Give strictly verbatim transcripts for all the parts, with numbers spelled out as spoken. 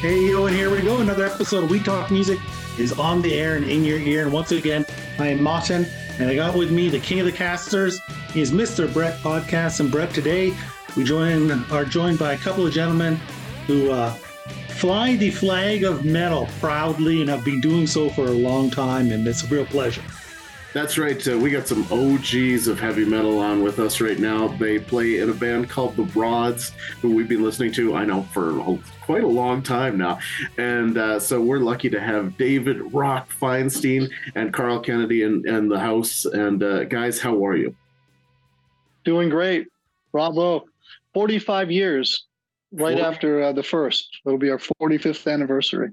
Hey, yo, and here we go. Another episode of We Talk Music is on the air and in your ear. And once again, I am Martin, and I got with me the king of the casters. He is Mister Brett Podcast. And Brett, today we join are joined by a couple of gentlemen who uh, fly the flag of metal proudly and have been doing so for a long time. And it's a real pleasure. That's right. Uh, we got some O Gs of heavy metal on with us right now. They play in a band called The Rods, who we've been listening to, I know, for a, quite a long time now. And uh, so we're lucky to have David Rock Feinstein and Carl Canedy in, in the house. And uh, guys, how are you? Doing great. Bravo. forty-five years right Four. after uh, the first. It'll be our forty-fifth anniversary.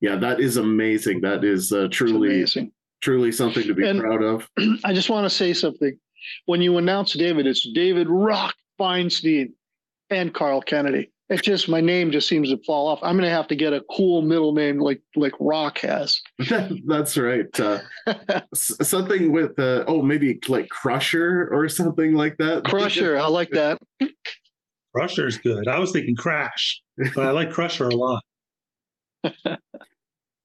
Yeah, that is amazing. That is uh, truly it's amazing. Truly something to be and proud of. I just want to say something. When you announce David, it's David Rock Feinstein and Carl Canedy. It's just my name just seems to fall off. I'm going to have to get a cool middle name like like Rock has. That's right. Uh, something with uh, oh maybe like Crusher or something like that. Crusher, I like that. Crusher's good. I was thinking Crash, but I like Crusher a lot.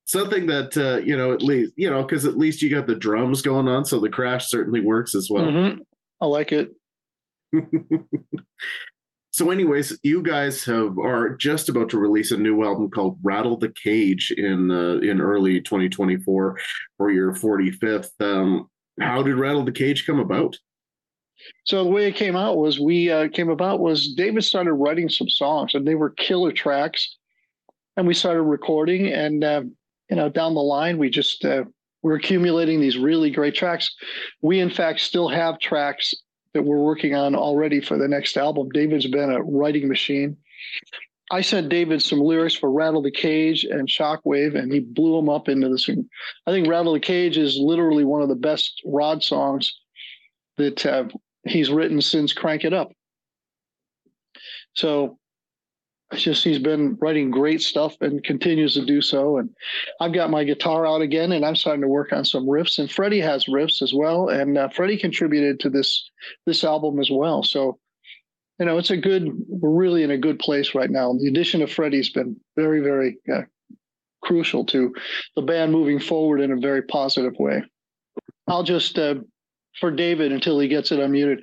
Something that, uh, you know, at least, you know, because at least you got the drums going on. So the Crash certainly works as well. Mm-hmm. I like it. So anyways, you guys have are just about to release a new album called Rattle the Cage in uh, in early twenty twenty-four for your forty-fifth. Um, how did Rattle the Cage come about? So the way it came out was we uh, came about was David started writing some songs, and they were killer tracks. And we started recording, and uh, you know, down the line, we just uh, we're accumulating these really great tracks. We, in fact, still have tracks that we're working on already for the next album. David's been a writing machine. I sent David some lyrics for Rattle the Cage and Shockwave, and he blew them up into this. I think Rattle the Cage is literally one of the best Rod songs that uh, he's written since Crank It Up. So it's just he's been writing great stuff and continues to do so. And I've got my guitar out again, and I'm starting to work on some riffs. And Freddie has riffs as well, and uh, Freddie contributed to this this album as well. So, you know, it's a good. We're really in a good place right now. The addition of Freddie's been very, very uh, crucial to the band moving forward in a very positive way. I'll just uh, for David until he gets it unmuted.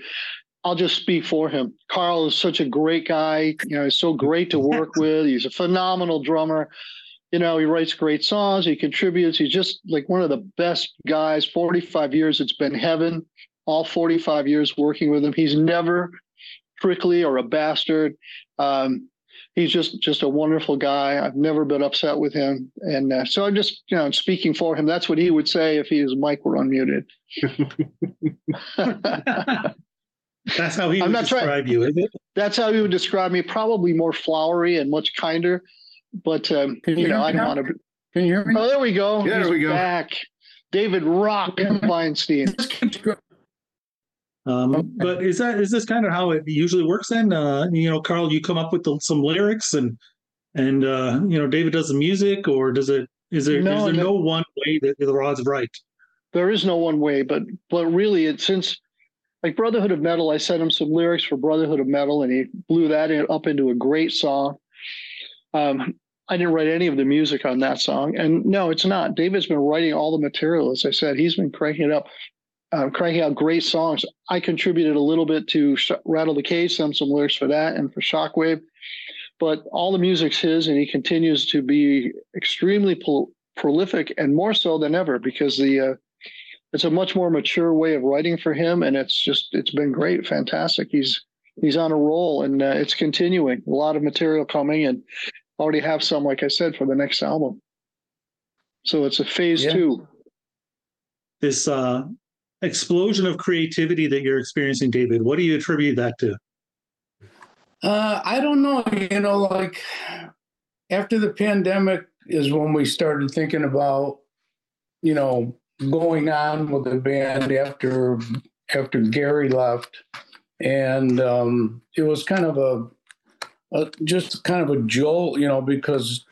I'll just speak for him. Carl is such a great guy. You know, he's so great to work with. He's a phenomenal drummer. You know, he writes great songs. He contributes. He's just like one of the best guys. forty-five years, it's been heaven. All forty-five years working with him. He's never prickly or a bastard. Um, he's just, just a wonderful guy. I've never been upset with him. And uh, so I'm just, you know, speaking for him. That's what he would say if his mic were unmuted. That's how he would describe trying, you, isn't it? That's how he would describe me. Probably more flowery and much kinder. But, um, you, you know, I don't want to. Can you hear me? Oh, there we go. Yeah, there we go. Back. David Rock Feinstein. Um, but is that is this kind of how it usually works then? Uh, you know, Carl, you come up with the, some lyrics and, and uh, you know, David does the music, or does it? Is there, no, is there no, no one way that the Rods write? There is no one way, but, but really, it, since. Like Brotherhood of Metal, I sent him some lyrics for Brotherhood of Metal, and he blew that in, up into a great song. Um, I didn't write any of the music on that song. And no, it's not. David's been writing all the material. As I said, he's been cranking it up, uh, cranking out great songs. I contributed a little bit to Sh- Rattle the Cage, some, some lyrics for that and for Shockwave. But all the music's his, and he continues to be extremely pro- prolific, and more so than ever, because the uh, – it's a much more mature way of writing for him, and it's just it's been great, fantastic. He's he's on a roll, and uh, it's continuing. A lot of material coming, and already have some, like I said, for the next album. So it's a phase yeah. two. This uh, explosion of creativity that you're experiencing, David, what do you attribute that to? Uh, I don't know. You know, like after the pandemic is when we started thinking about, you know, going on with the band after after Gary left, and um, it was kind of a, a just kind of a jolt, you know, because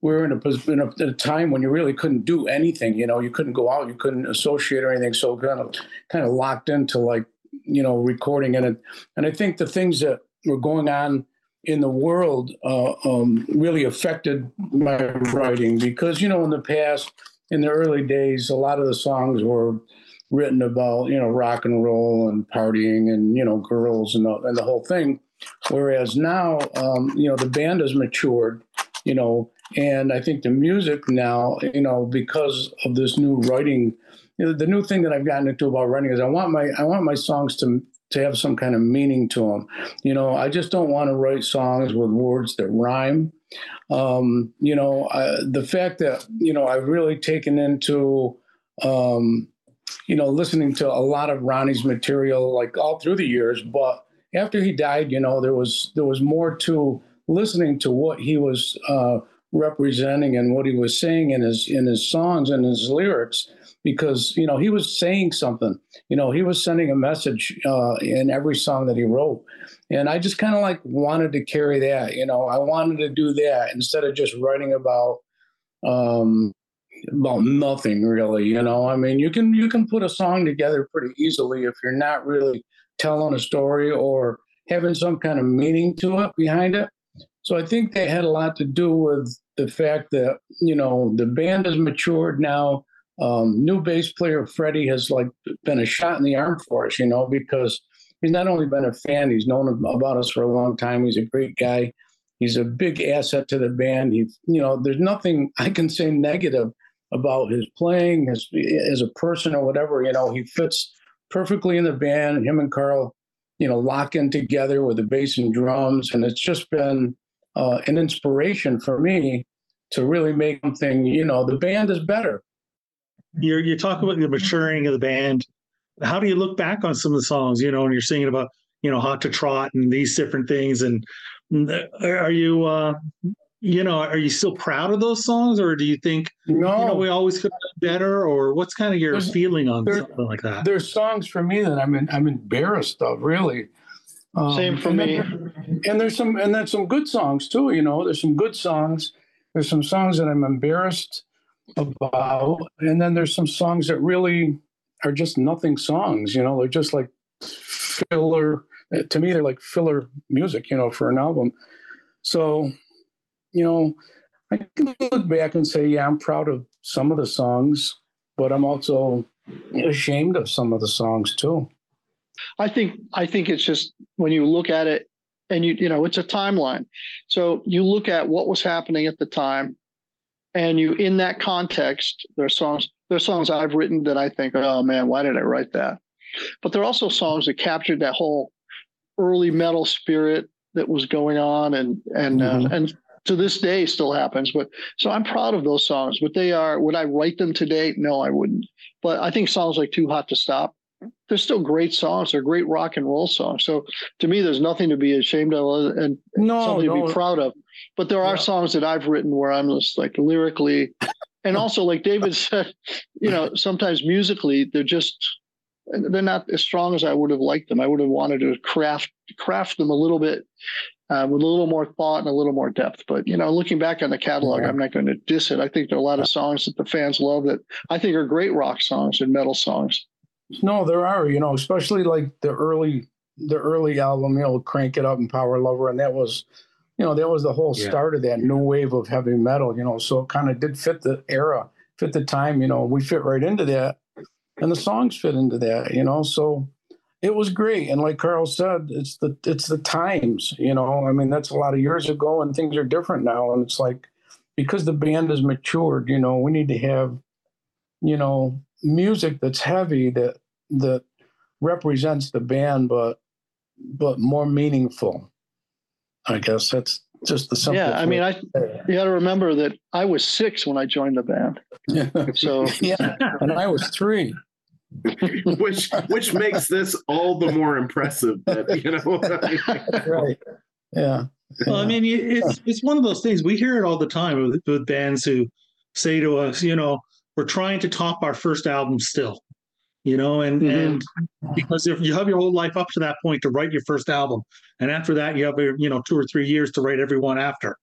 we were in a, in a, a time when you really couldn't do anything, you know, you couldn't go out, you couldn't associate or anything, so kind of kind of locked into like, you know, recording, and it, and I think the things that were going on in the world uh, um, really affected my writing, because, you know, in the past, in the early days, a lot of the songs were written about, you know, rock and roll and partying and, you know, girls and the, and the whole thing. Whereas now, um, you know, the band has matured, you know, and I think the music now, you know, because of this new writing, you know, the new thing that I've gotten into about writing is I want my, I want my songs to, to have some kind of meaning to them. You know, I just don't want to write songs with words that rhyme. Um, you know, I, the fact that, you know, I've really taken into, um, you know, listening to a lot of Ronnie's material, like all through the years, but after he died, you know, there was, there was more to listening to what he was uh, representing and what he was saying in his, in his songs and his lyrics, because, you know, he was saying something, you know, he was sending a message uh, in every song that he wrote. And I just kind of like wanted to carry that, you know, I wanted to do that instead of just writing about, um, about nothing really, you know, I mean, you can, you can put a song together pretty easily if you're not really telling a story or having some kind of meaning to it behind it. So I think they had a lot to do with the fact that, you know, the band has matured now. Um, new bass player Freddie has like been a shot in the arm for us, you know, because he's not only been a fan, he's known about us for a long time. He's a great guy. He's a big asset to the band. He, you know, there's nothing I can say negative about his playing, his, as a person or whatever. You know, he fits perfectly in the band. Him and Carl, you know, lock in together with the bass and drums. And it's just been uh, an inspiration for me to really make something, you know, the band is better. You're, you talk about the maturing of the band. How do you look back on some of the songs, you know, and you're singing about, you know, Hot to Trot and these different things? And are you, uh, you know, are you still proud of those songs, or do you think, no, you know, we always could have been better, or what's kind of your there's, feeling on there, something like that? There's songs for me that I'm in, I'm embarrassed of, really. Um, Same for and me. There, and there's some, and that's some good songs too. You know, there's some good songs. There's some songs that I'm embarrassed about, and then there's some songs that really are just nothing songs. You know, they're just like filler. To me, they're like filler music, you know, for an album. So, you know, I can look back and say, yeah, I'm proud of some of the songs, but I'm also ashamed of some of the songs too. I think, I think it's just when you look at it and you, you know, it's a timeline. So you look at what was happening at the time, and you, in that context, there are songs, there are songs I've written that I think, oh man, why did I write that? But there are also songs that captured that whole early metal spirit that was going on, and and mm-hmm. uh, and to this day still happens. But so I'm proud of those songs. But they are, would I write them today? No, I wouldn't. But I think songs like Too Hot to Stop, they're still great songs. They're great rock and roll songs. So to me, there's nothing to be ashamed of, and no, something no. to be proud of. But there are yeah. songs that I've written where I'm just like lyrically, and also like David said, you know, sometimes musically they're just, they're not as strong as I would have liked them. I would have wanted to craft craft them a little bit uh, with a little more thought and a little more depth. But, you know, looking back on the catalog, I'm not going to diss it. I think there are a lot of songs that the fans love that I think are great rock songs and metal songs. No, there are, you know, especially like the early, the early album, you know, Crank It Up and Power Lover. And that was, you know, that was the whole yeah. start of that new wave of heavy metal, you know, so it kind of did fit the era, fit the time, you know, we fit right into that. And the songs fit into that, you know, so it was great. And like Carl said, it's the, it's the times, you know, I mean, that's a lot of years ago and things are different now. And it's like, because the band has matured, you know, we need to have, you know, music that's heavy, that, that represents the band, but, but more meaningful. I guess that's just the simplest. Yeah. I mean, I, you got to remember that I was six when I joined the band. Yeah. So, yeah. And I was three. which which makes this all the more impressive that, you know. Right. Yeah. Well, I mean, it's it's one of those things. We hear it all the time with, with bands who say to us, you know, we're trying to top our first album still, you know, and mm-hmm. and because if you have your whole life up to that point to write your first album, and after that you have your, you know, two or three years to write every one after.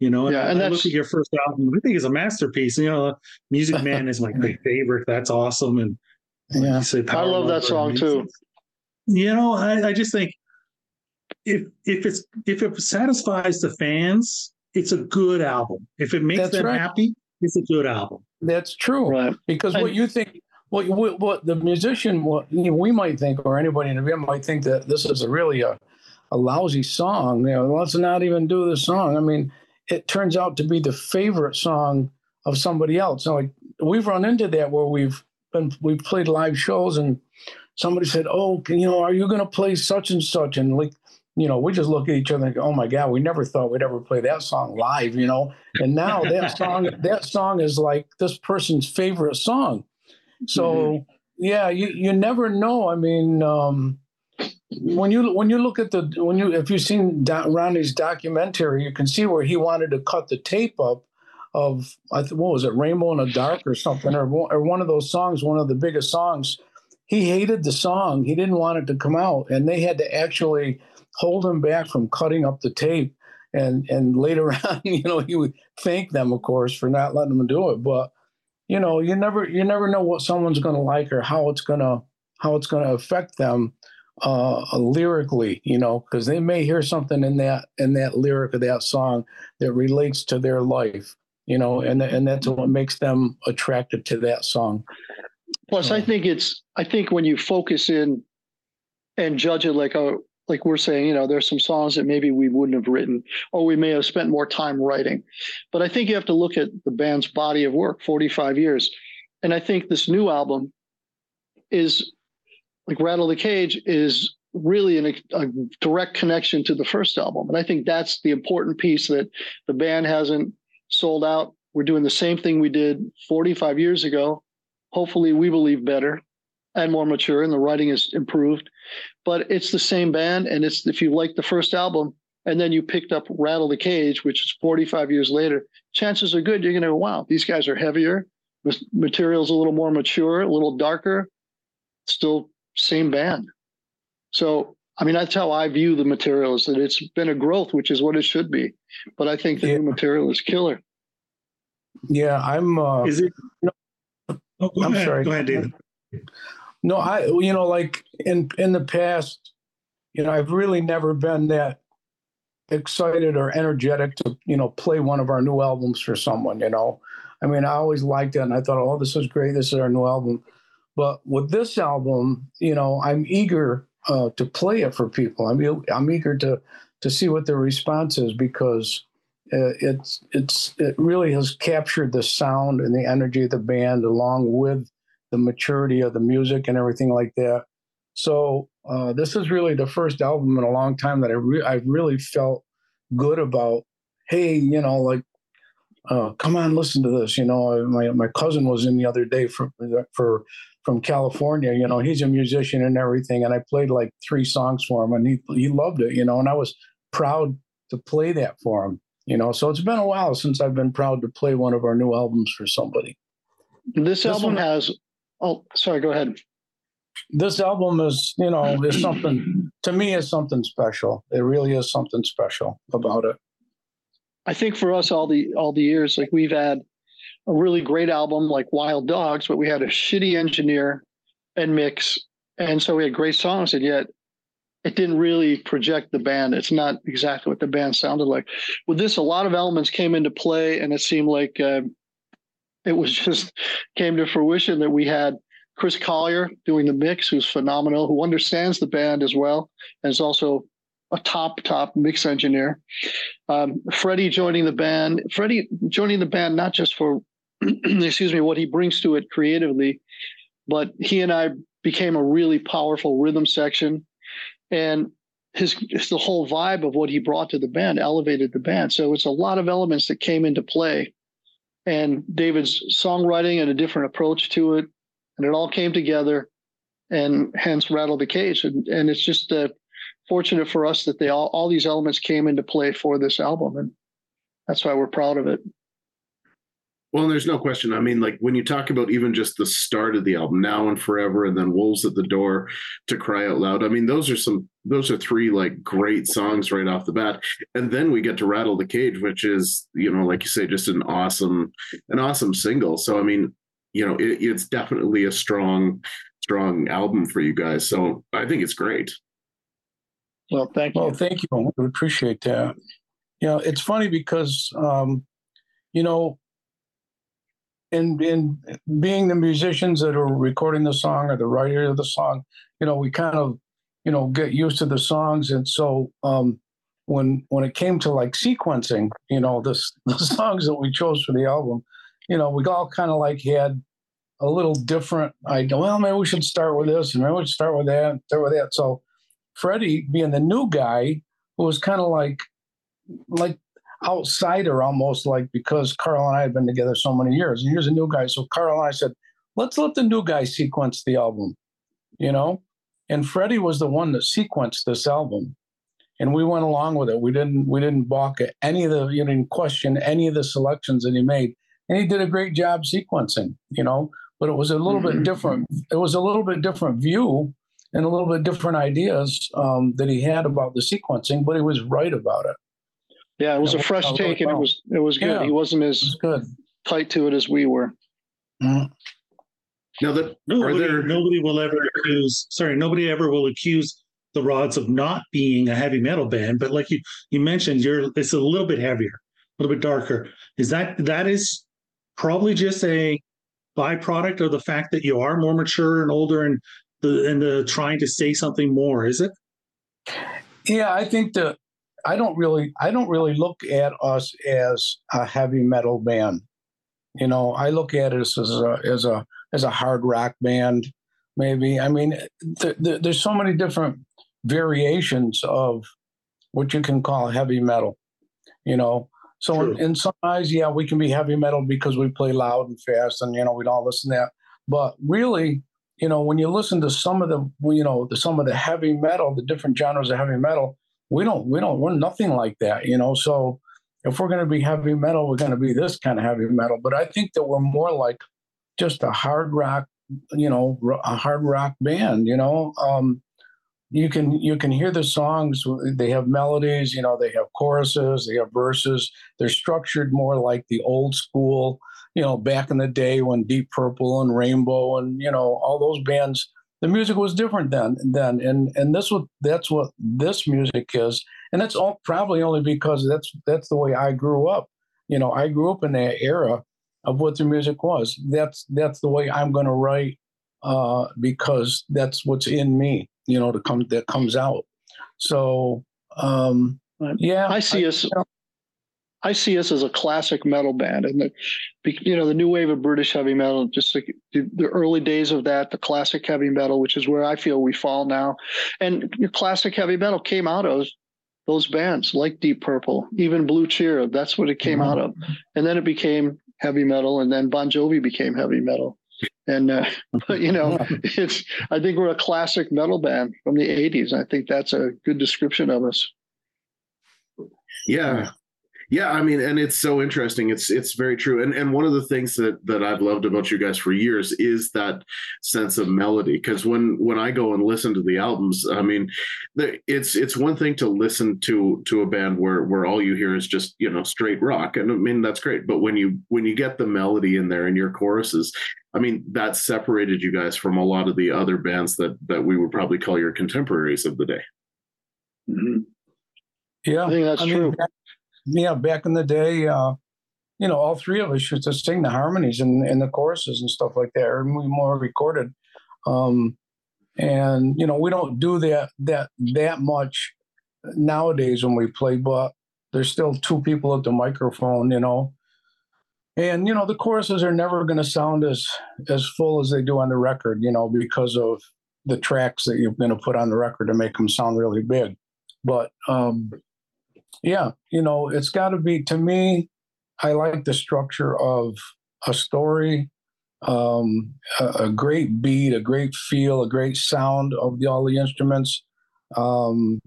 You know, yeah, and I look at your first album, I think it's a masterpiece. You know, Music Man is like my favorite. That's awesome. And yeah, like say, I love that song music. Too. You know, I, I just think if if it's if it satisfies the fans, it's a good album. If it makes That's them right. happy, it's a good album. That's true. Right. Because what I, you think, what, what what the musician, what we might think, or anybody in the band might think that this is a really a, a lousy song. You know, let's not even do this song. I mean, it turns out to be the favorite song of somebody else. So like we've run into that where we've been, we've played live shows and somebody said, "Oh, can, you know, are you going to play such and such?" And like, you know, we just look at each other and go, "Oh my God, we never thought we'd ever play that song live," you know. And now that song, that song is like this person's favorite song. So mm-hmm. yeah, you, you never know. I mean, um, when you when you look at the when you if you've seen Don, Ronnie's documentary, you can see where he wanted to cut the tape up of I th- what was it, Rainbow in the Dark or something, or or one of those songs, one of the biggest songs. He hated the song. He didn't want it to come out, and they had to actually hold him back from cutting up the tape. And and later on, you know, he would thank them, of course, for not letting him do it. But, you know, you never you never know what someone's going to like or how it's going to how it's going to affect them uh, lyrically, you know, because they may hear something in that in that lyric of that song that relates to their life, you know, and and that's what makes them attracted to that song. Plus, so. I think it's I think when you focus in and judge it like a Like we're saying, you know, there's some songs that maybe we wouldn't have written, or we may have spent more time writing. But I think you have to look at the band's body of work, forty-five years. And I think this new album is, like Rattle the Cage, is really an, a direct connection to the first album. And I think that's the important piece, that the band hasn't sold out. We're doing the same thing we did forty-five years ago. Hopefully, we believe better and more mature, and the writing is improved, but it's the same band. And it's, if you like the first album and then you picked up Rattle the Cage, which is forty-five years later, chances are good you're going to go, wow, these guys are heavier, the material's a little more mature, a little darker, still same band. So, I mean, that's how I view the material, is that it's been a growth, which is what it should be. But I think the yeah. new material is killer. Yeah, I'm... Uh, is it? No, oh, go I'm ahead. sorry. Go ahead, David. No, I, you know, like in, in the past, you know, I've really never been that excited or energetic to, you know, play one of our new albums for someone, you know. I mean, I always liked it and I thought, oh, this is great. This is our new album. But with this album, you know, I'm eager uh, to play it for people. I mean, I'm eager to, to see what their response is, because uh, it's, it's, it really has captured the sound and the energy of the band, along with the maturity of the music and everything like that. So uh, this is really the first album in a long time that I re- I really felt good about. Hey, you know, like, uh, come on, listen to this. You know, my my cousin was in the other day from for from California. You know, he's a musician and everything, and I played like three songs for him, and he he loved it. You know, and I was proud to play that for him. You know, so it's been a while since I've been proud to play one of our new albums for somebody. This, this album one, has. Oh, sorry, go ahead. This album is, you know, is something, to me, is something special. It really is something special about it. I think for us all the all the years, like we've had a really great album like Wild Dogs, but we had a shitty engineer and mix. And so we had great songs, and yet it didn't really project the band. It's not exactly what the band sounded like. With this, a lot of elements came into play, and it seemed like... Uh, It was just came to fruition that we had Chris Collier doing the mix, who's phenomenal, who understands the band as well, and is also a top, top mix engineer. Um, Freddie joining the band. Freddie joining the band not just for, excuse me, what he brings to it creatively, but he and I became a really powerful rhythm section. And his, his the whole vibe of what he brought to the band elevated the band. So it's a lot of elements that came into play. And David's songwriting and a different approach to it, and it all came together, and hence Rattle the Cage. And, and it's just uh, fortunate for us that they all all these elements came into play for this album, and that's why we're proud of it. Well, and there's no question. I mean, like when you talk about even just the start of the album, Now and Forever, and then Wolves at the Door, To Cry Out Loud. I mean, those are some, those are three like great songs right off the bat. And then we get to Rattle the Cage, which is, you know, like you say, just an awesome, an awesome single. So, I mean, you know, it, it's definitely a strong, strong album for you guys. So I think it's great. Well, thank you. Well, thank you. We appreciate that. You know, it's funny because, um, you know, in in being the musicians that are recording the song or the writer of the song, you know, we kind of, you know, get used to the songs. And so um, when when it came to like sequencing, you know, this, the songs that we chose for the album, you know, we all kind of like had a little different idea. Well, maybe we should start with this, and maybe we should start with that, and start with that. So Freddie, being the new guy, who was kind of like, like outsider almost, like, because Carl and I had been together so many years, and he was a new guy. So Carl and I said, let's let the new guy sequence the album, you know? And Freddie was the one that sequenced this album. And we went along with it. We didn't, we didn't balk at any of the, you didn't question any of the selections that he made. And he did a great job sequencing, you know, but it was a little mm-hmm. bit different. It was a little bit different view and a little bit different ideas um, that he had about the sequencing, but he was right about it. Yeah, it was a fresh take, and it was it was good. Yeah, he wasn't as good. tight to it as we were. Mm-hmm. Now that nobody, there, nobody will ever accuse. Sorry, nobody ever will accuse the Rods of not being a heavy metal band. But like you you mentioned, you're it's a little bit heavier, a little bit darker. Is that that is probably just a byproduct of the fact that you are more mature and older, and the and the trying to say something more. Is it? Yeah, I think the. I don't really, I don't really look at us as a heavy metal band. You know, I look at us as a, as a, as a hard rock band, maybe. I mean, th- th- there's so many different variations of what you can call heavy metal, you know? So in, in some eyes, yeah, we can be heavy metal because we play loud and fast and, you know, we don't listen to that. But really, you know, when you listen to some of the, you know, the, some of the heavy metal, the different genres of heavy metal, We don't, we don't, we're nothing like that, you know? So if we're going to be heavy metal, we're going to be this kind of heavy metal. But I think that we're more like just a hard rock, you know, a hard rock band, you know? Um, you can, you can hear the songs. They have melodies, you know, they have choruses, they have verses. They're structured more like the old school, you know, back in the day when Deep Purple and Rainbow and, you know, all those bands. The music was different then, then, and and this was that's what this music is, and that's all probably only because that's that's the way I grew up. You know, I grew up in that era of what the music was. That's that's the way I'm going to write uh, because that's what's in me. You know, to come that comes out. So um, yeah, I see I, us. You know, I see us as a classic metal band, and the, you know, the new wave of British heavy metal, just like the, the early days of that, the classic heavy metal, which is where I feel we fall now. And classic heavy metal came out of those bands like Deep Purple, even Blue Cheer. That's what it came mm-hmm. out of. And then it became heavy metal, and then Bon Jovi became heavy metal. And, uh, but you know, it's, I think we're a classic metal band from the eighties. I think that's a good description of us. Yeah. Yeah, I mean, and it's so interesting. It's it's very true. And and one of the things that, that I've loved about you guys for years is that sense of melody. Because when when I go and listen to the albums, I mean, the, it's it's one thing to listen to to a band where where all you hear is just, you know, straight rock. And I mean, that's great. But when you when you get the melody in there and your choruses, I mean, that separated you guys from a lot of the other bands that that we would probably call your contemporaries of the day. Mm-hmm. Yeah, I think that's I true. Mean, that- Yeah, back in the day, uh, you know, all three of us used to sing the harmonies and, and the choruses and stuff like that, and we more recorded. Um, and you know, we don't do that that that much nowadays when we play, but there's still two people at the microphone, you know. And you know, the choruses are never going to sound as as full as they do on the record, you know, because of the tracks that you're going to put on the record to make them sound really big. But um, yeah, you know, it's got to be, to me, I like the structure of a story, um, a, a great beat, a great feel, a great sound of the, all the instruments, um,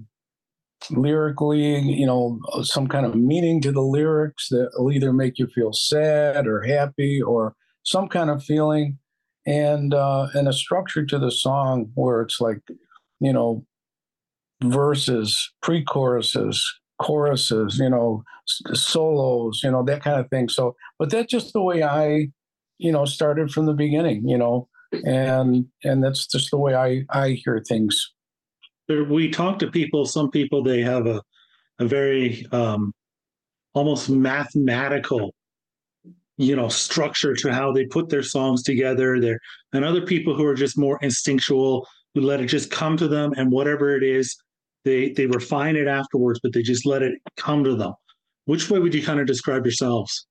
lyrically, you know, some kind of meaning to the lyrics that will either make you feel sad or happy or some kind of feeling, and uh, and a structure to the song where it's like, you know, verses, pre-choruses, choruses, you know, solos, you know, that kind of thing. So, but that's just the way I, you know, started from the beginning, you know, and, and that's just the way I, I hear things. we talk to people, some people, they have a, a very um, almost mathematical, you know, structure to how they put their songs together there. And other people who are just more instinctual, who let it just come to them, and whatever it is, they, they refine it afterwards, but they just let it come to them. Which way would you kind of describe yourselves?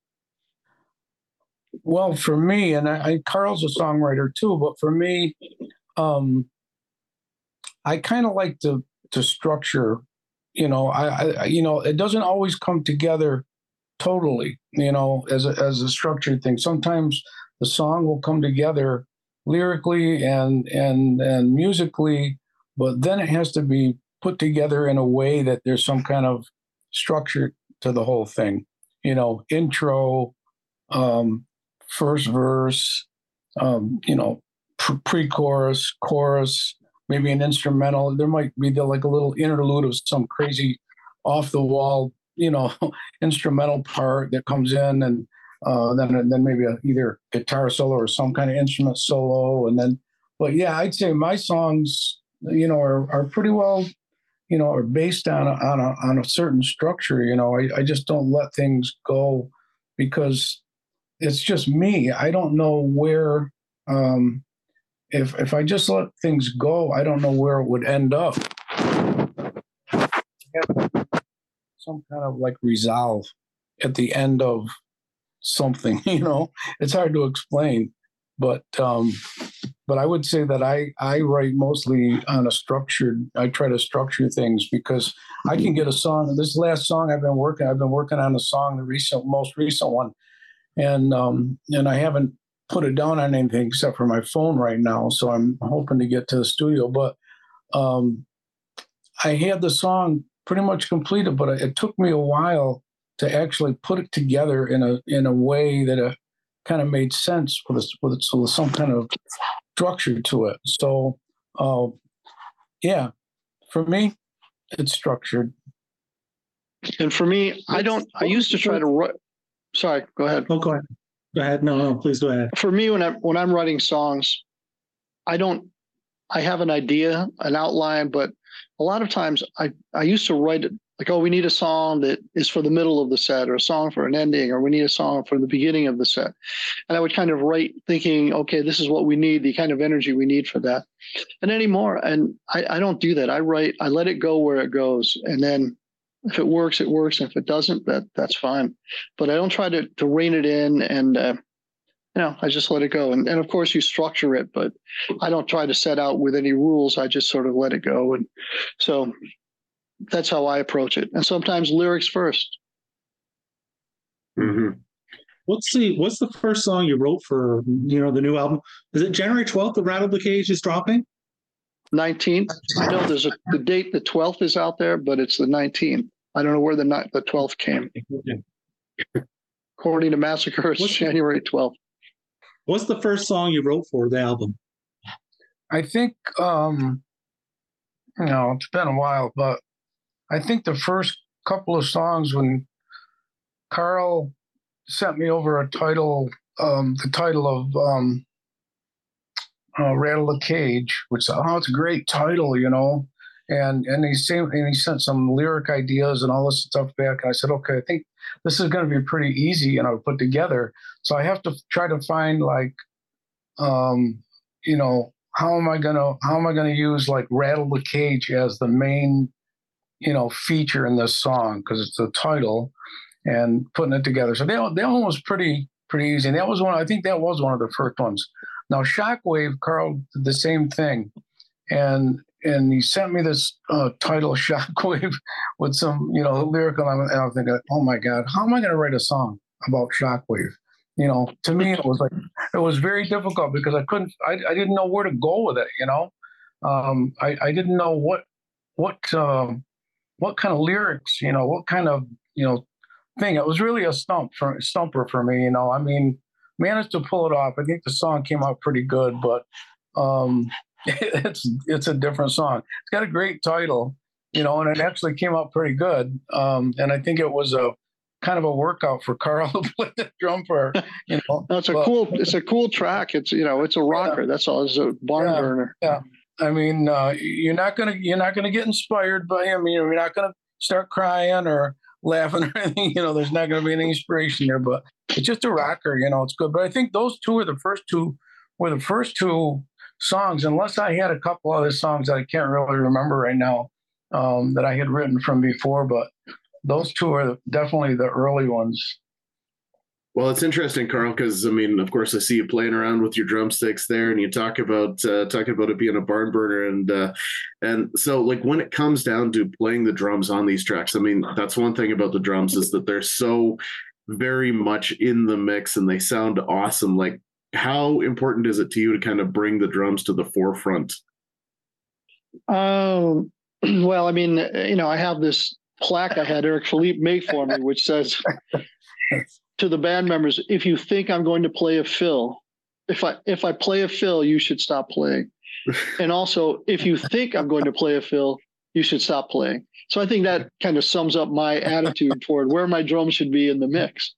Well, for me, and I, I, Carl's a songwriter too, but for me, um, I kind of like to to structure, you know, I, I, you know, it doesn't always come together totally, you know, as a, as a structured thing. Sometimes the song will come together lyrically and, and, and musically, but then it has to be put together in a way that there's some kind of structure to the whole thing, you know, intro, um, first verse, um, you know, pre-chorus, chorus, maybe an instrumental. There might be the, like a little interlude of some crazy off the wall, you know, instrumental part that comes in, and uh, then then maybe a, either guitar solo or some kind of instrument solo. And then, but yeah, I'd say my songs, you know, are, are pretty well, you know, are based on a, on a, on a certain structure. You know, I, I just don't let things go because it's just me. I don't know where, um, if, if I just let things go, I don't know where it would end up. Some kind of like resolve at the end of something, you know, it's hard to explain, but, um, but I would say that I, I write mostly on a structured, I try to structure things because I can get a song. This last song I've been working, I've been working on a song, the recent, most recent one. And, um, and I haven't put it down on anything except for my phone right now. So I'm hoping to get to the studio, but, um, I had the song pretty much completed, but it, it took me a while to actually put it together in a, in a way that it kind of made sense with, with, it, so with some kind of structure to it. So, uh, yeah, for me, it's structured. And for me, I don't, I used to try to write. Sorry, go ahead. Oh, go ahead. Go ahead. No, no, please go ahead. For me, when I'm, when I'm writing songs, I don't, I have an idea, an outline, but a lot of times I, I used to write it like, oh, we need a song that is for the middle of the set, or a song for an ending, or we need a song for the beginning of the set. And I would kind of write thinking, okay, this is what we need, the kind of energy we need for that. And anymore, and I, I don't do that. I write, I let it go where it goes. And then if it works, it works. And if it doesn't, that that's fine. But I don't try to, to rein it in, and, uh, you know, I just let it go. And, and of course you structure it, but I don't try to set out with any rules. I just sort of let it go. And so that's how I approach it. And sometimes lyrics first. Mm-hmm. What's the, what's the first song you wrote for, you know, the new album? Is it January twelfth that Rattle the Cage is dropping? nineteenth. I know there's a, the date, the twelfth is out there, but it's the nineteenth. I don't know where the the twelfth came. According to Massacre, it's January twelfth. What's the first song you wrote for the album? I think, um, you know, it's been a while, but I think the first couple of songs when Carl sent me over a title, um, the title of um, uh, Rattle the Cage, which, oh, it's a great title, you know. And and he, sent, and he sent some lyric ideas and all this stuff back. And I said, okay, I think this is going to be pretty easy, you know, to put together. So I have to try to find like, um, you know, how am I going to, how am I going to use like Rattle the Cage as the main, you know, feature in this song, because it's the title, and putting it together. So that, that one was pretty, pretty easy. And that was one, I think that was one of the first ones. Now Shockwave, Carl did the same thing. And, And he sent me this uh, title, Shockwave, with some, you know, lyrical. And I was thinking, oh my God, how am I going to write a song about Shockwave? You know, to me, it was like, it was very difficult because I couldn't, I, I didn't know where to go with it, you know? Um, I, I didn't know what, what, um, what kind of lyrics, you know, what kind of, you know, thing. It was really a stump for, stumper for me, you know? I mean, managed to pull it off. I think the song came out pretty good, but, um, it's it's a different song. It's got a great title, you know, and it actually came out pretty good. Um, and I think it was a kind of a workout for Carl to play the drum part. You know, no, it's a but, cool, it's a cool track. It's, you know, it's a rocker. Yeah. That's all. It's a barn yeah, burner. Yeah, I mean, uh, you're not gonna you're not gonna get inspired by him. You know, you're not gonna start crying or laughing or anything. You know, there's not gonna be any inspiration there. But it's just a rocker. You know, it's good. But I think those two are the first two were the first two songs, unless I had a couple other songs that I can't really remember right now um, that I had written from before. But those two are definitely the early ones. Well, it's interesting, Carl, because, I mean, of course, I see you playing around with your drumsticks there, and you talk about uh, talking about it being a barn burner. And uh, and so, like, when it comes down to playing the drums on these tracks, I mean, that's one thing about the drums is that they're so very much in the mix and they sound awesome. Like, how important is it to you to kind of bring the drums to the forefront? Um, well, I mean, you know, I have this plaque I had Eric Philippe make for me, which says... to the band members, if you think I'm going to play a fill, if I if I play a fill, you should stop playing. And also, if you think I'm going to play a fill, you should stop playing. So I think that kind of sums up my attitude toward where my drums should be in the mix.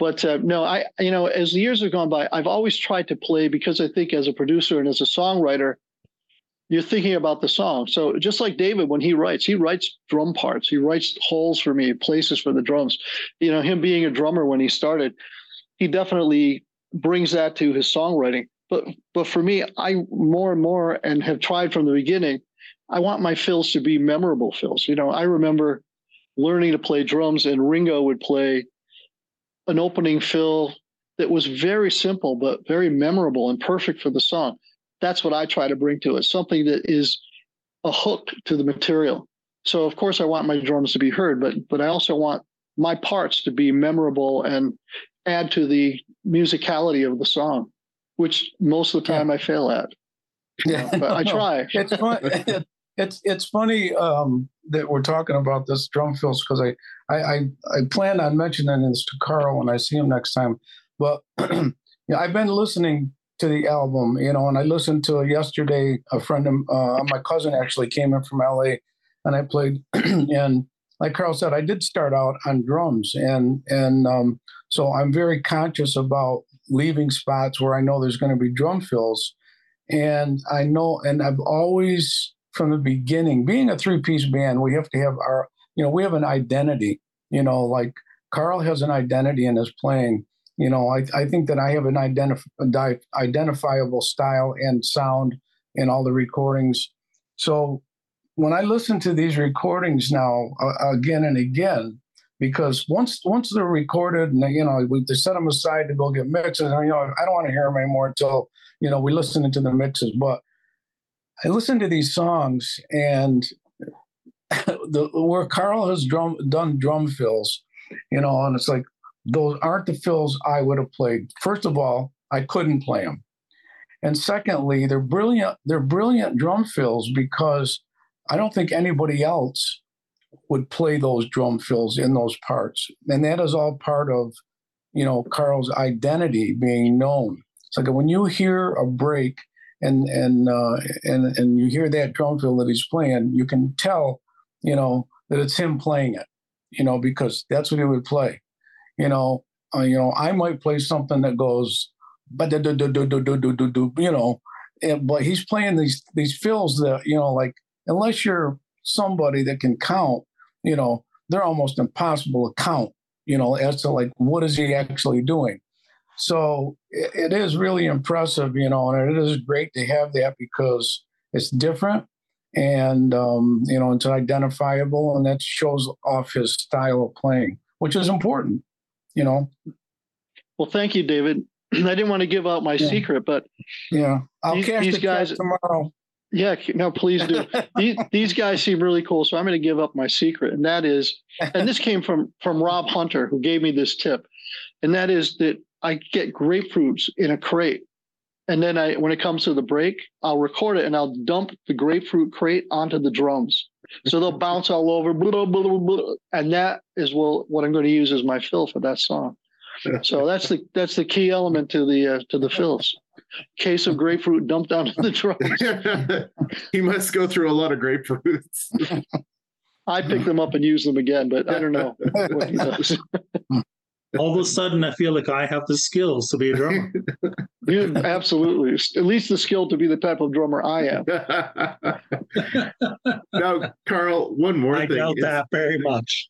But uh, no, I you know, as the years have gone by, I've always tried to play because I think as a producer and as a songwriter, you're thinking about the song. So just like David, when he writes, he writes drum parts. He writes holes for me, places for the drums. You know, him being a drummer when he started, he definitely brings that to his songwriting. But but for me, I more and more and have tried from the beginning, I want my fills to be memorable fills. You know, I remember learning to play drums and Ringo would play an opening fill that was very simple, but very memorable and perfect for the song. That's what I try to bring to it, something that is a hook to the material. So, of course, I want my drums to be heard, but but I also want my parts to be memorable and add to the musicality of the song, which most of the time yeah. I fail at. Yeah, but I try. It's fun. it, it's it's funny um, that we're talking about this drum fills because I I, I I plan on mentioning this to Carl when I see him next time. But yeah, I've been listening to the album, you know, and I listened to it yesterday. A friend of uh, my cousin actually came in from L A and I played. And like Carl said, I did start out on drums. And and um, so I'm very conscious about leaving spots where I know there's going to be drum fills. And I know, and I've always, from the beginning, being a three-piece band, we have to have our, you know, we have an identity, you know, like Carl has an identity in his playing. You know, I, I think that I have an identif- identifiable style and sound in all the recordings. So when I listen to these recordings now uh, again and again, because once once they're recorded and, you know, we, they set them aside to go get mixes, and, you know, I don't want to hear them anymore until, you know, we listen into the mixes. But I listen to these songs and the, where Carl has drum, done drum fills, you know, and it's like, those aren't the fills I would have played. First of all, I couldn't play them. And secondly, they're brilliant, they're brilliant drum fills because I don't think anybody else would play those drum fills in those parts. And that is all part of, you know, Carl's identity being known. It's like when you hear a break and and uh, and and you hear that drum fill that he's playing, you can tell, you know, that it's him playing it, you know, because that's what he would play. You know, uh, you know, I might play something that goes, but do do do do do do do do, you know, and, but he's playing these these fills that, you know, like unless you're somebody that can count, you know, they're almost impossible to count, you know, as to like what is he actually doing. So it, it is really impressive, you know, and it is great to have that because it's different and um, you know, it's identifiable and that shows off his style of playing, which is important. You know, well, thank you, David. I didn't want to give out my yeah. secret, but yeah, I'll these, cash these the guys tomorrow. Yeah, no, please do. these, these guys seem really cool, so I'm going to give up my secret, and that is, and this came from from Rob Hunter, who gave me this tip, and that is that I get grapefruits in a crate, and then I, when it comes to the break, I'll record it and I'll dump the grapefruit crate onto the drums. So they'll bounce all over, blah, blah, blah, blah, and that is well, what I'm going to use as my fill for that song. So that's the that's the key element to the uh, to the fills. Case of grapefruit dumped onto the drums. He must go through a lot of grapefruits. I pick them up and use them again, but I don't know what he does. All of a sudden, I feel like I have the skills to be a drummer. You absolutely, at least the skill to be the type of drummer I am. Now, Carl, one more I thing. I doubt that very much.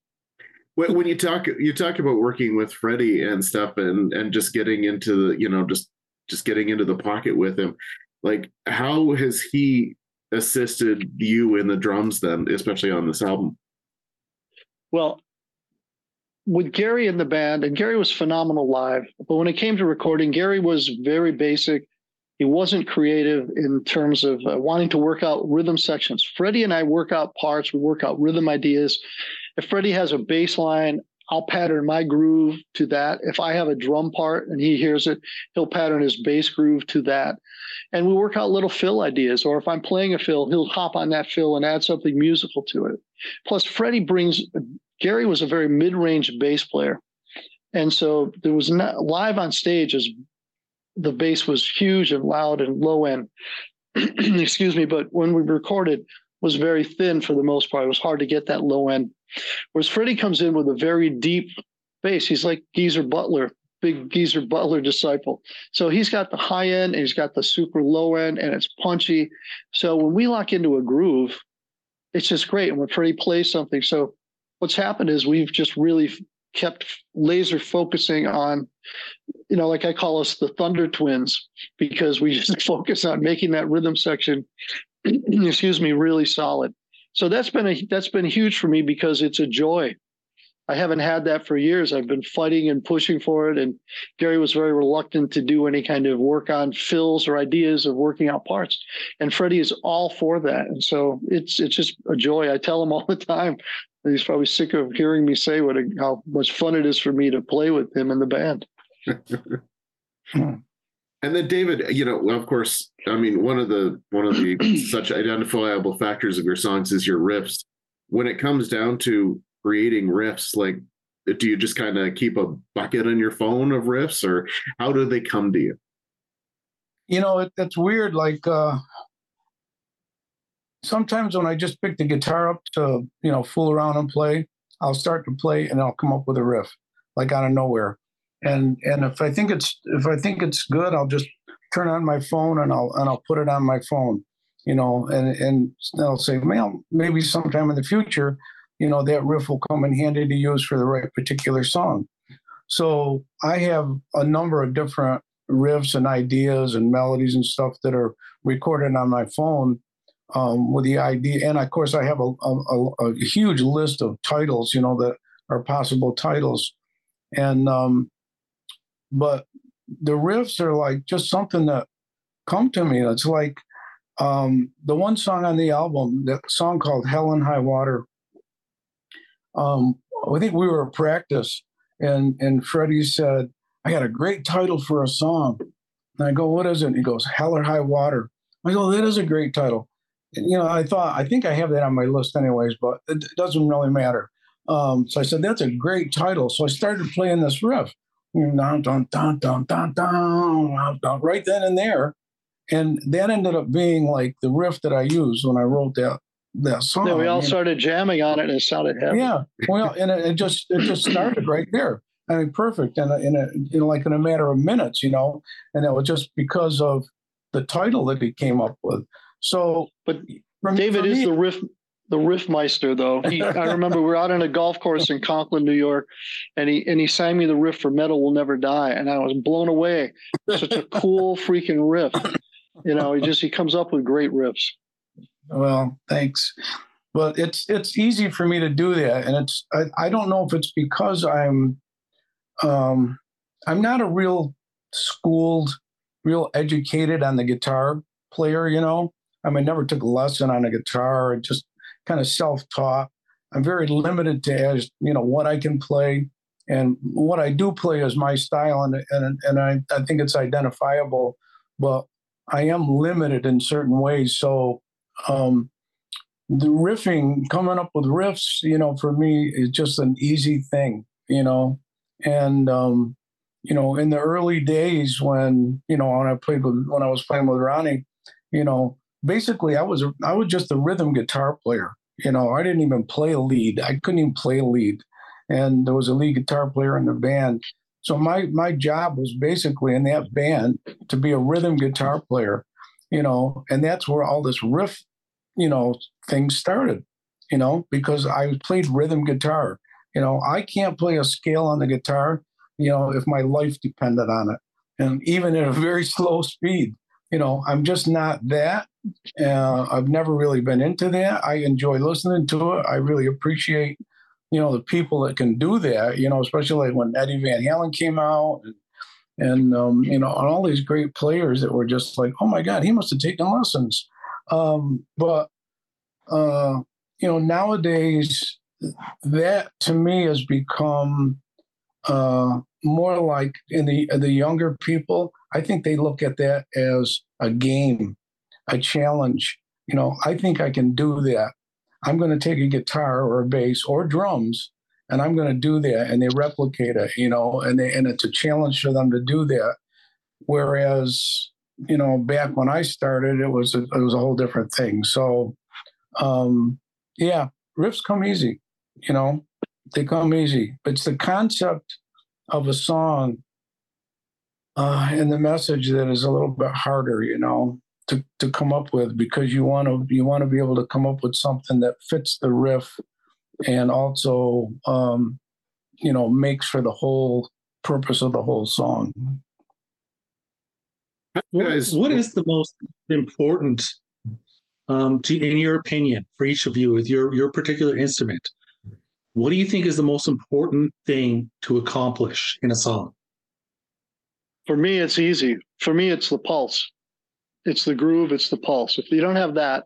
When you talk, you talk about working with Freddie and stuff, and and just getting into the, you know, just just getting into the pocket with him. Like, how has he assisted you in the drums then, especially on this album? Well, with Gary in the band, and Gary was phenomenal live, but when it came to recording, Gary was very basic. He wasn't creative in terms of uh, wanting to work out rhythm sections. Freddie and I work out parts, we work out rhythm ideas. If Freddie has a bass line, I'll pattern my groove to that. If I have a drum part and he hears it, he'll pattern his bass groove to that. And we work out little fill ideas, or if I'm playing a fill, he'll hop on that fill and add something musical to it. Plus, Freddie brings, Gary was a very mid-range bass player. And so there was not, live on stage, as the bass was huge and loud and low end, excuse me, but when we recorded, was very thin for the most part. It was hard to get that low end. Whereas Freddie comes in with a very deep bass. He's like Geezer Butler, big Geezer Butler disciple. So he's got the high end and he's got the super low end, and it's punchy. So when we lock into a groove, it's just great. And when Freddie plays something, so what's happened is we've just really kept laser focusing on, you know, like I call us the Thunder Twins, because we just focus on making that rhythm section, excuse me, really solid. So that's been a, that's been huge for me, because it's a joy. I haven't had that for years. I've been fighting and pushing for it. And Gary was very reluctant to do any kind of work on fills or ideas of working out parts. And Freddie is all for that. And so it's, it's just a joy. I tell him all the time, he's probably sick of hearing me say what a, how much fun it is for me to play with him in the band. hmm. And then David, you know, of course, I mean, one of the one of the such identifiable factors of your songs is your riffs. When it comes down to creating riffs, like, do you just kind of keep a bucket on your phone of riffs, or how do they come to you? You know, it, it's weird. Like uh, sometimes when I just pick the guitar up to, you know, fool around and play, I'll start to play and I'll come up with a riff like out of nowhere. And and if I think it's if I think it's good, I'll just turn on my phone and I'll and I'll put it on my phone, you know, and and I'll say, well, maybe sometime in the future, you know, that riff will come in handy to use for the right particular song. So I have a number of different riffs and ideas and melodies and stuff that are recorded on my phone um, with the idea. And of course, I have a, a, a huge list of titles, you know, that are possible titles, and um, but the riffs are like just something that come to me. It's like um, the one song on the album, that song called Hell and High Water. Um, I think we were at practice and, and Freddie said, I got a great title for a song. And I go, what is it? And he goes, Hell or High Water. I go, that is a great title. And, you know, I thought, I think I have that on my list anyways, but it doesn't really matter. Um, so I said, that's a great title. So I started playing this riff. Down, down, down, down, down, down, down, right then and there. And that ended up being like the riff that I used when I wrote that that song. Yeah, we all and, started jamming on it and it sounded heavy. Yeah. Well, and it, it just it just started right there. I mean, perfect. And in a, in like in a matter of minutes, you know, and that was just because of the title that he came up with. So but from, David from is me, the riff. The riffmeister, though. He, I remember we were out on a golf course in Conklin, New York, and he and he sang me the riff for Metal Will Never Die, and I was blown away. Such a cool freaking riff. You know, he just he comes up with great riffs. Well, thanks. But it's it's easy for me to do that, and it's I, I don't know if it's because I'm um I'm not a real schooled, real educated on the guitar player, you know. I mean, I never took a lesson on a guitar, it just kind of self-taught. I'm very limited to, as you know, what I can play, and what I do play is my style, and and and I, I think it's identifiable, but I am limited in certain ways. So um, the riffing, coming up with riffs, you know, for me is just an easy thing, you know. And um, you know, in the early days when you know when I played with, when I was playing with Ronnie, you know. Basically, I was I was just a rhythm guitar player. You know, I didn't even play a lead. I couldn't even play a lead. And there was a lead guitar player in the band. So my my job was basically in that band to be a rhythm guitar player, you know, and that's where all this riff, you know, thing started, you know, because I played rhythm guitar. You know, I can't play a scale on the guitar, you know, if my life depended on it. And even at a very slow speed, you know, I'm just not that. Uh, I've never really been into that. I enjoy listening to it. I really appreciate, you know, the people that can do that, you know, especially like when Eddie Van Halen came out and, and um, you know, and all these great players that were just like, oh, my God, he must have taken lessons. Um, but, uh, you know, nowadays that to me has become uh, more like in the the younger people. I think they look at that as a game, a challenge. You know, I think I can do that. I'm going to take a guitar or a bass or drums, and I'm going to do that. And they replicate it, you know, and they, and it's a challenge for them to do that. Whereas, you know, back when I started, it was a, it was a whole different thing. So, um, yeah, riffs come easy, you know, they come easy. It's the concept of a song uh, and the message that is a little bit harder, you know, to, to come up with, because you want to you want to be able to come up with something that fits the riff and also, um, you know, makes for the whole purpose of the whole song. What is, what is the most important, um, to, in your opinion, for each of you with your, your particular instrument? What do you think is the most important thing to accomplish in a song? For me, it's easy. For me, it's the pulse. It's the groove. It's the pulse. If you don't have that,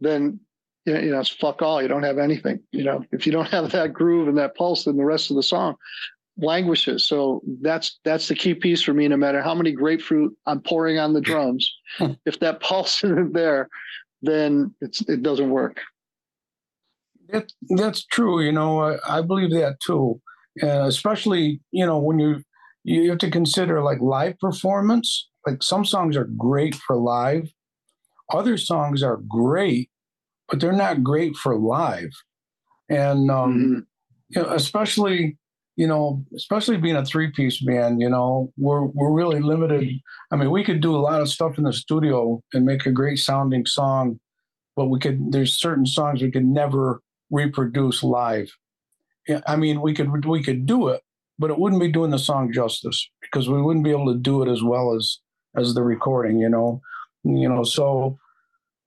then, you know, it's fuck all. You don't have anything. You know, if you don't have that groove and that pulse, then the rest of the song languishes. So that's that's the key piece for me. No matter how many grapefruit I'm pouring on the drums, if that pulse isn't there, then it's it doesn't work. It, that's true. You know, I, I believe that too. Uh, especially, you know, when you you have to consider like live performance. Like some songs are great for live, other songs are great, but they're not great for live. And um, mm-hmm. you know, especially, you know, especially being a three-piece band, you know, we're we're really limited. I mean, we could do a lot of stuff in the studio and make a great sounding song, but we could. There's certain songs we could never reproduce live. I mean, we could we could do it, but it wouldn't be doing the song justice because we wouldn't be able to do it as well as as the recording, you know, you know. So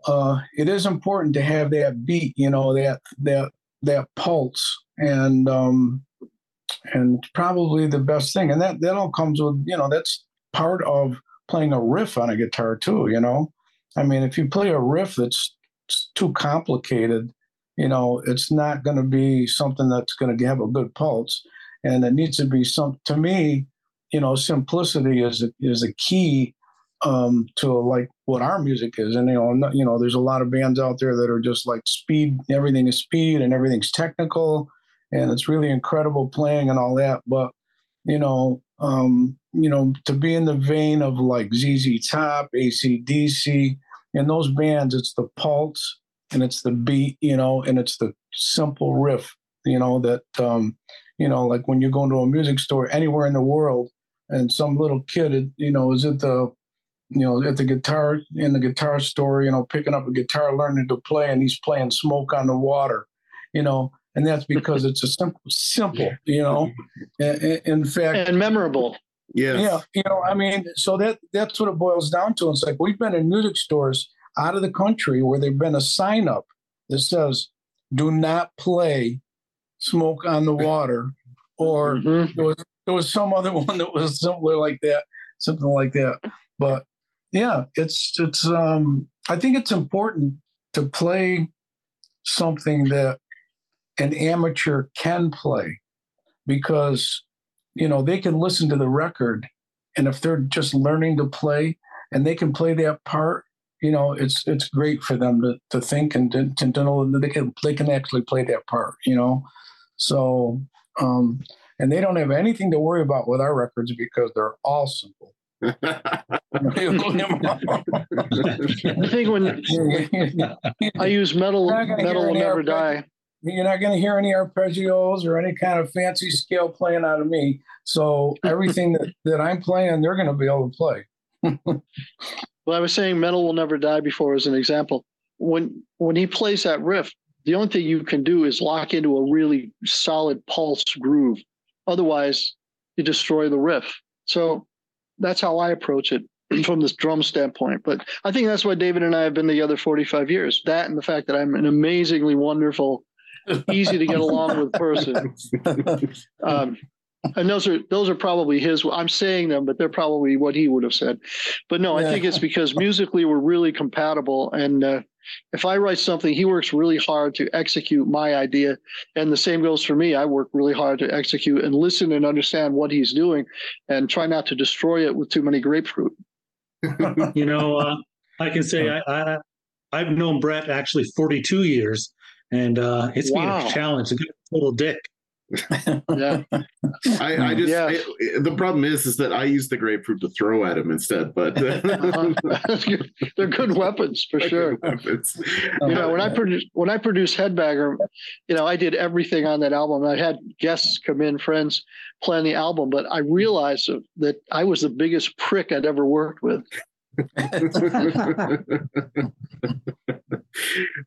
uh, it is important to have that beat, you know, that that that pulse, and um, and probably the best thing. And that that all comes with, you know, that's part of playing a riff on a guitar too, you know. I mean, if you play a riff that's too complicated, you know, it's not going to be something that's going to have a good pulse. And it needs to be some, to me, you know, simplicity is a, is a key um, to like what our music is. And, you know, you know, there's a lot of bands out there that are just like speed, everything is speed and everything's technical and it's really incredible playing and all that. But, you know, um, you know, to be in the vein of like Z Z Top, A C D C, and those bands, it's the pulse and it's the beat, you know, and it's the simple riff, you know, that, um, you know, like when you go into a music store anywhere in the world and some little kid, you know, is at the, you know, at the guitar, in the guitar store, you know, picking up a guitar, learning to play, and he's playing Smoke on the Water, you know, and that's because it's a simple, simple, you know, in fact. And memorable. Yeah. Yeah. You know, I mean, so that that's what it boils down to. It's like we've been in music stores out of the country where there's been a sign up that says, do not play Smoke on the Water, or mm-hmm. there, was, there was some other one that was somewhere like that, something like that. But yeah, it's it's. Um, I think it's important to play something that an amateur can play, because you know they can listen to the record, and if they're just learning to play and they can play that part, you know, it's it's great for them to to think and to, to know that they can they can actually play that part, you know. So, um, and they don't have anything to worry about with our records because they're all simple. I think when I use metal, metal will never die. You're not going to hear any arpeggios or any kind of fancy scale playing out of me. So everything that, that I'm playing, they're going to be able to play. Well, I was saying metal will never die before as an example. When when he plays that riff, the only thing you can do is lock into a really solid pulse groove. Otherwise, you destroy the riff. So that's how I approach it from this drum standpoint. But I think that's why David and I have been together forty-five years. That and the fact that I'm an amazingly wonderful, easy to get along with person. Um, and those are those are probably his. I'm saying them, but they're probably what he would have said. But no, yeah. I think it's because musically we're really compatible. And uh, if I write something, he works really hard to execute my idea. And the same goes for me. I work really hard to execute and listen and understand what he's doing and try not to destroy it with too many grapefruit. You know, uh, I can say I, I, I've known Brett actually forty-two years, and uh, it's wow. been a challenge. A good total dick. Yeah, I, I just yeah. I, the problem is is that I use the grapefruit to throw at him instead. But they're good weapons for they're sure. Weapons. You know, when I produce when I produce Headbagger, you know, I did everything on that album. I had guests come in, friends playing the album, but I realized that I was the biggest prick I'd ever worked with.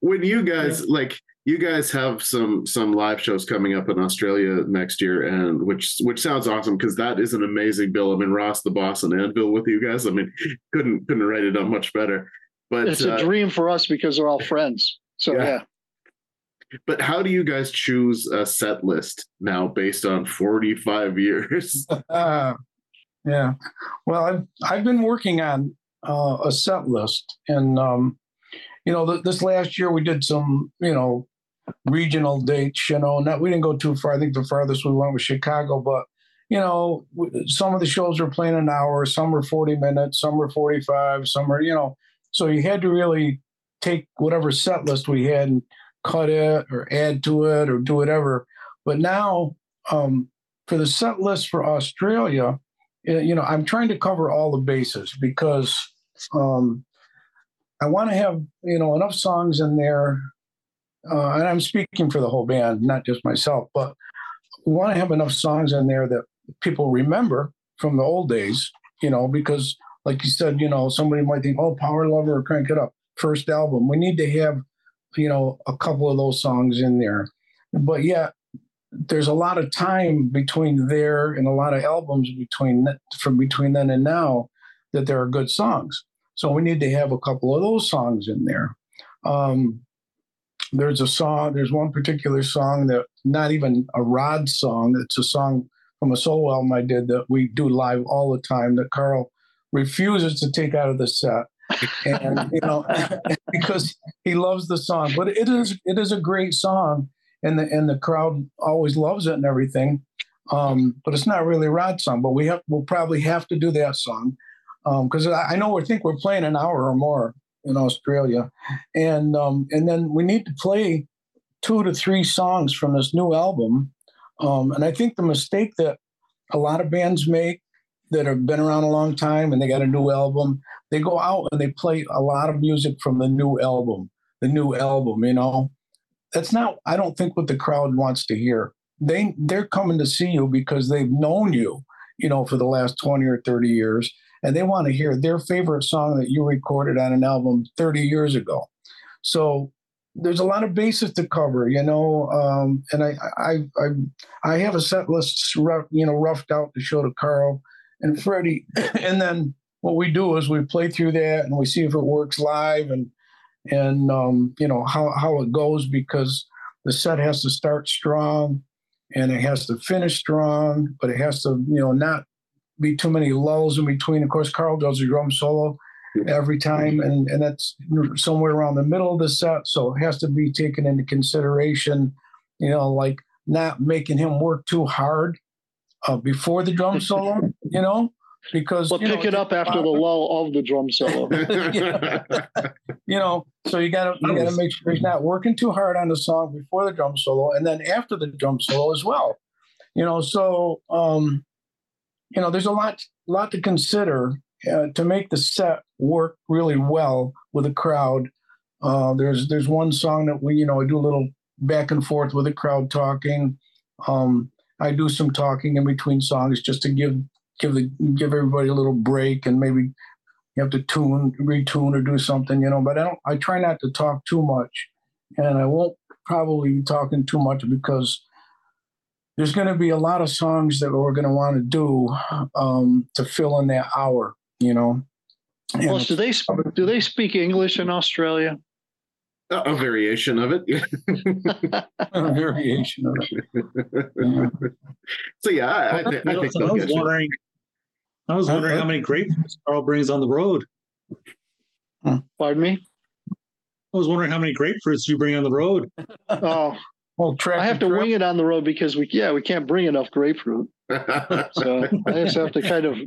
When you guys yeah. like. You guys have some some live shows coming up in Australia next year, and which which sounds awesome because that is an amazing bill. I mean, Ross the Boss and Anvil with you guys. I mean, couldn't couldn't write it up much better. But it's a uh, dream for us because they're all friends. So yeah. yeah. But how do you guys choose a set list now based on forty-five years? Uh, yeah. Well, I've I've been working on uh, a set list, and um, you know, th- this last year we did some you know. regional dates, you know, not we didn't go too far. I think the farthest we went was Chicago, but you know, some of the shows were playing an hour, some were forty minutes, some were forty-five, some were, you know, so you had to really take whatever set list we had and cut it or add to it or do whatever. But now, um, for the set list for Australia, you know, I'm trying to cover all the bases because, um, I want to have, you know, enough songs in there. Uh, and I'm speaking for the whole band, not just myself, but we want to have enough songs in there that people remember from the old days, you know, because like you said, you know, somebody might think, oh, Power Lover or Crank It Up, first album. We need to have, you know, a couple of those songs in there. But yeah, there's a lot of time between there and a lot of albums between from between then and now that there are good songs. So we need to have a couple of those songs in there. Um, There's a song, there's one particular song that not even a Rod song. It's a song from a solo album I did that we do live all the time that Carl refuses to take out of the set. And, you know, because he loves the song, but it is, it is a great song and the, and the crowd always loves it and everything. Um, but it's not really a Rod song, but we have, we'll probably have to do that song. Um, cause I, I know we think we're playing an hour or more in Australia. And um, and then we need to play two to three songs from this new album. Um, and I think the mistake that a lot of bands make that have been around a long time and they got a new album, they go out and they play a lot of music from the new album, the new album, you know. That's not, I don't think, what the crowd wants to hear. They, they're coming to see you because they've known you, you know, for the last twenty or thirty years. And they want to hear their favorite song that you recorded on an album thirty years ago. So there's a lot of bases to cover, you know. Um, and I, I, I, I have a set list, you know, roughed out to show to Carl and Freddie. And then what we do is we play through that and we see if it works live and and um, you know how how it goes, because the set has to start strong and it has to finish strong, but it has to, you know, not be too many lulls in between. Of course, Carl does a drum solo every time, and, and that's somewhere around the middle of the set, so it has to be taken into consideration, you know, like not making him work too hard uh, before the drum solo, you know, because... Well, you pick know, it up after uh, the lull of the drum solo. You know, so you gotta you gotta make sure he's not working too hard on the song before the drum solo, and then after the drum solo as well. You know, so... Um, You know, there's a lot, lot to consider uh, to make the set work really well with a crowd. Uh, there's there's one song that we, you know, I do a little back and forth with the crowd talking. Um, I do some talking in between songs just to give give the give everybody a little break, and maybe you have to tune, retune, or do something, you know. But I don't. I try not to talk too much, and I won't probably be talking too much because there's going to be a lot of songs that we're going to want to do um, to fill in that hour, you know. And well, do they do they speak English in Australia? A variation of it. A variation of it. Yeah. So yeah, I, I, th- I think. I was wondering. I was wondering how many great songs Carl brings on the road. Pardon me? I was wondering how many grapefruits you bring on the road. Oh, well, I have to wing it on the road because we yeah we can't bring enough grapefruit. So I just have to kind of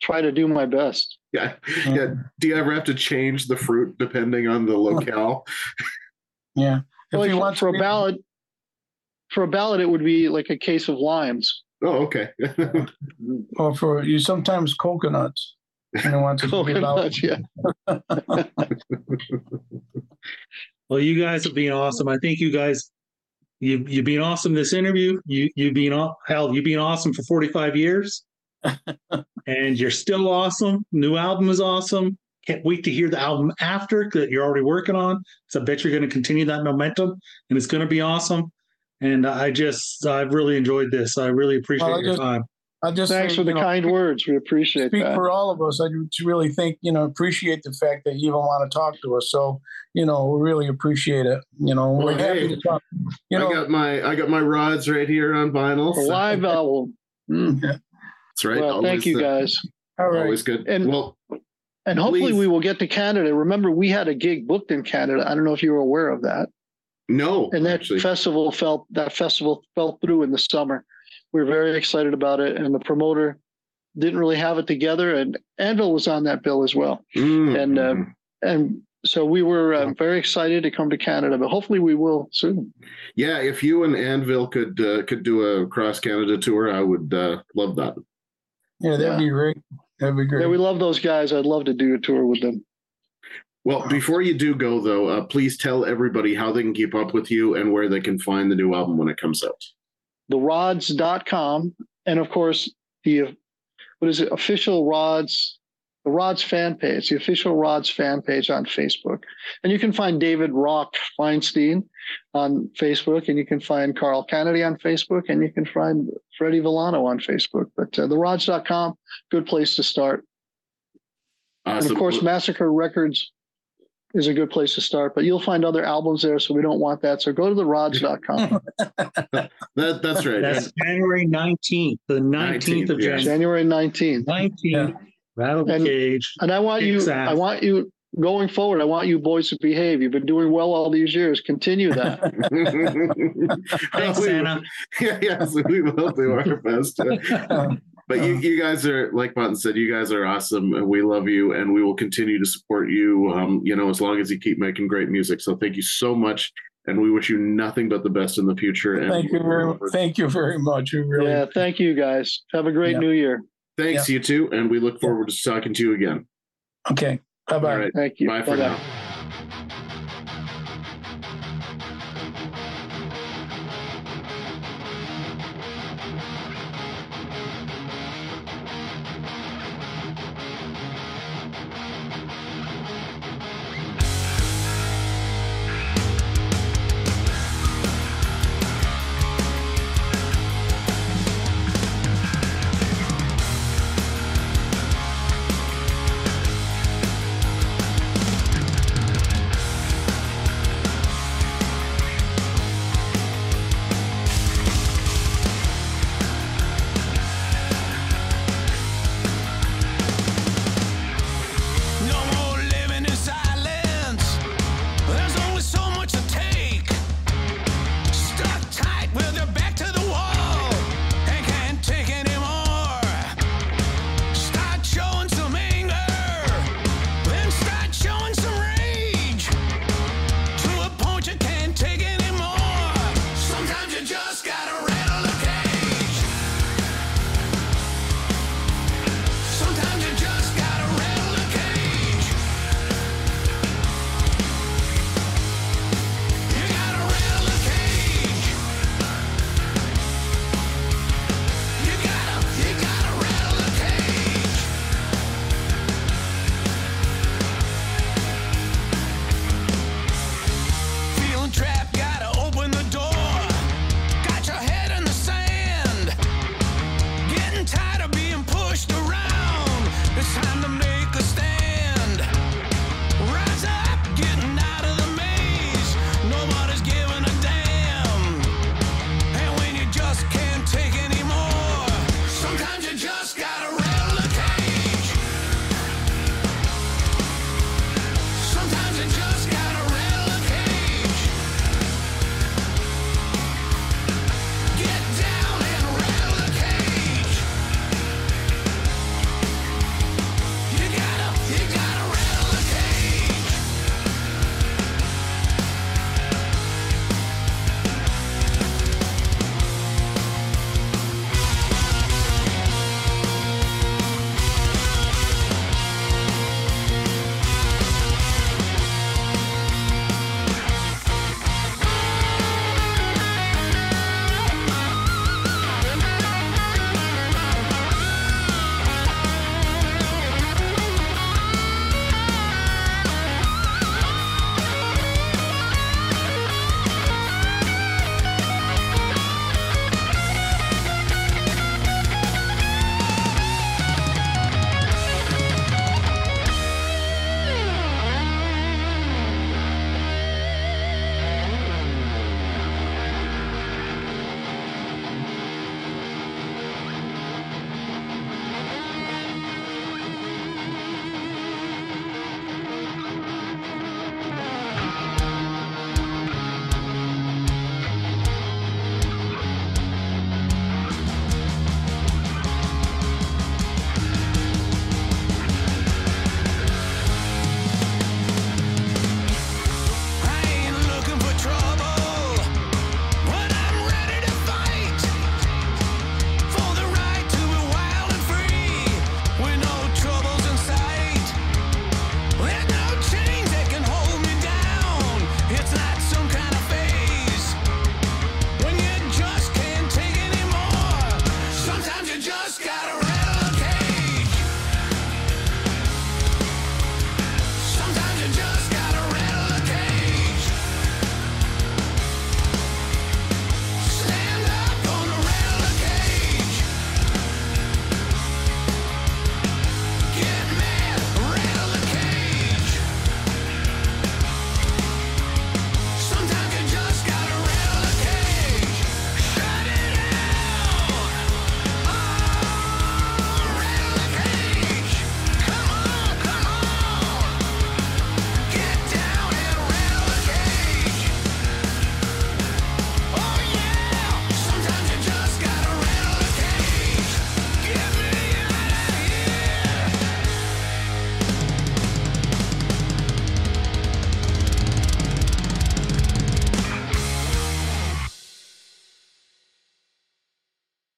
try to do my best. Yeah, yeah. Do you ever have to change the fruit depending on the locale? Yeah. If well, you want for a ballad, for a ballad, it would be like a case of limes. Oh, okay. Or for you, sometimes coconuts. You don't want to coconuts, yeah. Well, you guys have been awesome. I think you guys, you you've been awesome this interview. You you've been hell, you've been awesome for forty-five years. And you're still awesome. New album is awesome. Can't wait to hear the album after that you're already working on. So I bet you're going to continue that momentum, and it's going to be awesome. And I just, I've really enjoyed this. I really appreciate well, I your just, time. I just Thanks say, for the know, kind speak, words. We appreciate speak that. Speak for all of us. I really think, you know, appreciate the fact that you even want to talk to us. So, you know, we really appreciate it. You know, well, we're hey, happy to talk. You know, I got my, I got my Rods right here on vinyl. So. Live album. Mm. That's right. Well, always, thank you guys. Uh, all right. Always good. And, well, and hopefully please. We will get to Canada. Remember, we had a gig booked in Canada. I don't know if you were aware of that. No. And that actually. festival fell that festival fell through in the summer. We were very excited about it, and the promoter didn't really have it together, and Andel was on that bill as well. Mm. And um, and so we were uh, very excited to come to Canada, but hopefully we will soon. Yeah, if you and Anvil could uh, could do a cross Canada tour, I would uh, love that. Yeah, that'd yeah. be great. That'd be great. Yeah, we love those guys. I'd love to do a tour with them. Well, before you do go, though, uh, please tell everybody how they can keep up with you and where they can find the new album when it comes out. the rods dot com. And, of course, the what is it? Official Rods, the Rods fan page, the official Rods fan page on Facebook. And you can find David Rock Feinstein on Facebook, and you can find Carl Canedy on Facebook, and you can find Freddie Villano on Facebook. But uh, the rods dot com, good place to start. Awesome. And, of course, Massacre Records is a good place to start, but you'll find other albums there, so we don't want that. So go to the rods dot com. that, that's right. That's yeah. January nineteenth, the nineteenth, nineteenth of yeah. January. January nineteenth. nineteenth. Yeah. Rattle the Cage. And I want you, ass. I want you, going forward, I want you boys to behave. You've been doing well all these years. Continue that. Thanks, we, Anna. Yeah, yeah, so we will do our best. But you, you guys are, like Martin said, you guys are awesome, and we love you, and we will continue to support you, um, you know, as long as you keep making great music. So thank you so much, and we wish you nothing but the best in the future. And thank you very, thank you very much. You really yeah, thank you guys. Have a great yeah. New Year. Thanks, yeah. You too, and we look forward to talking to you again. Okay. Bye-bye. All right. Thank you. Bye for Bye-bye. now.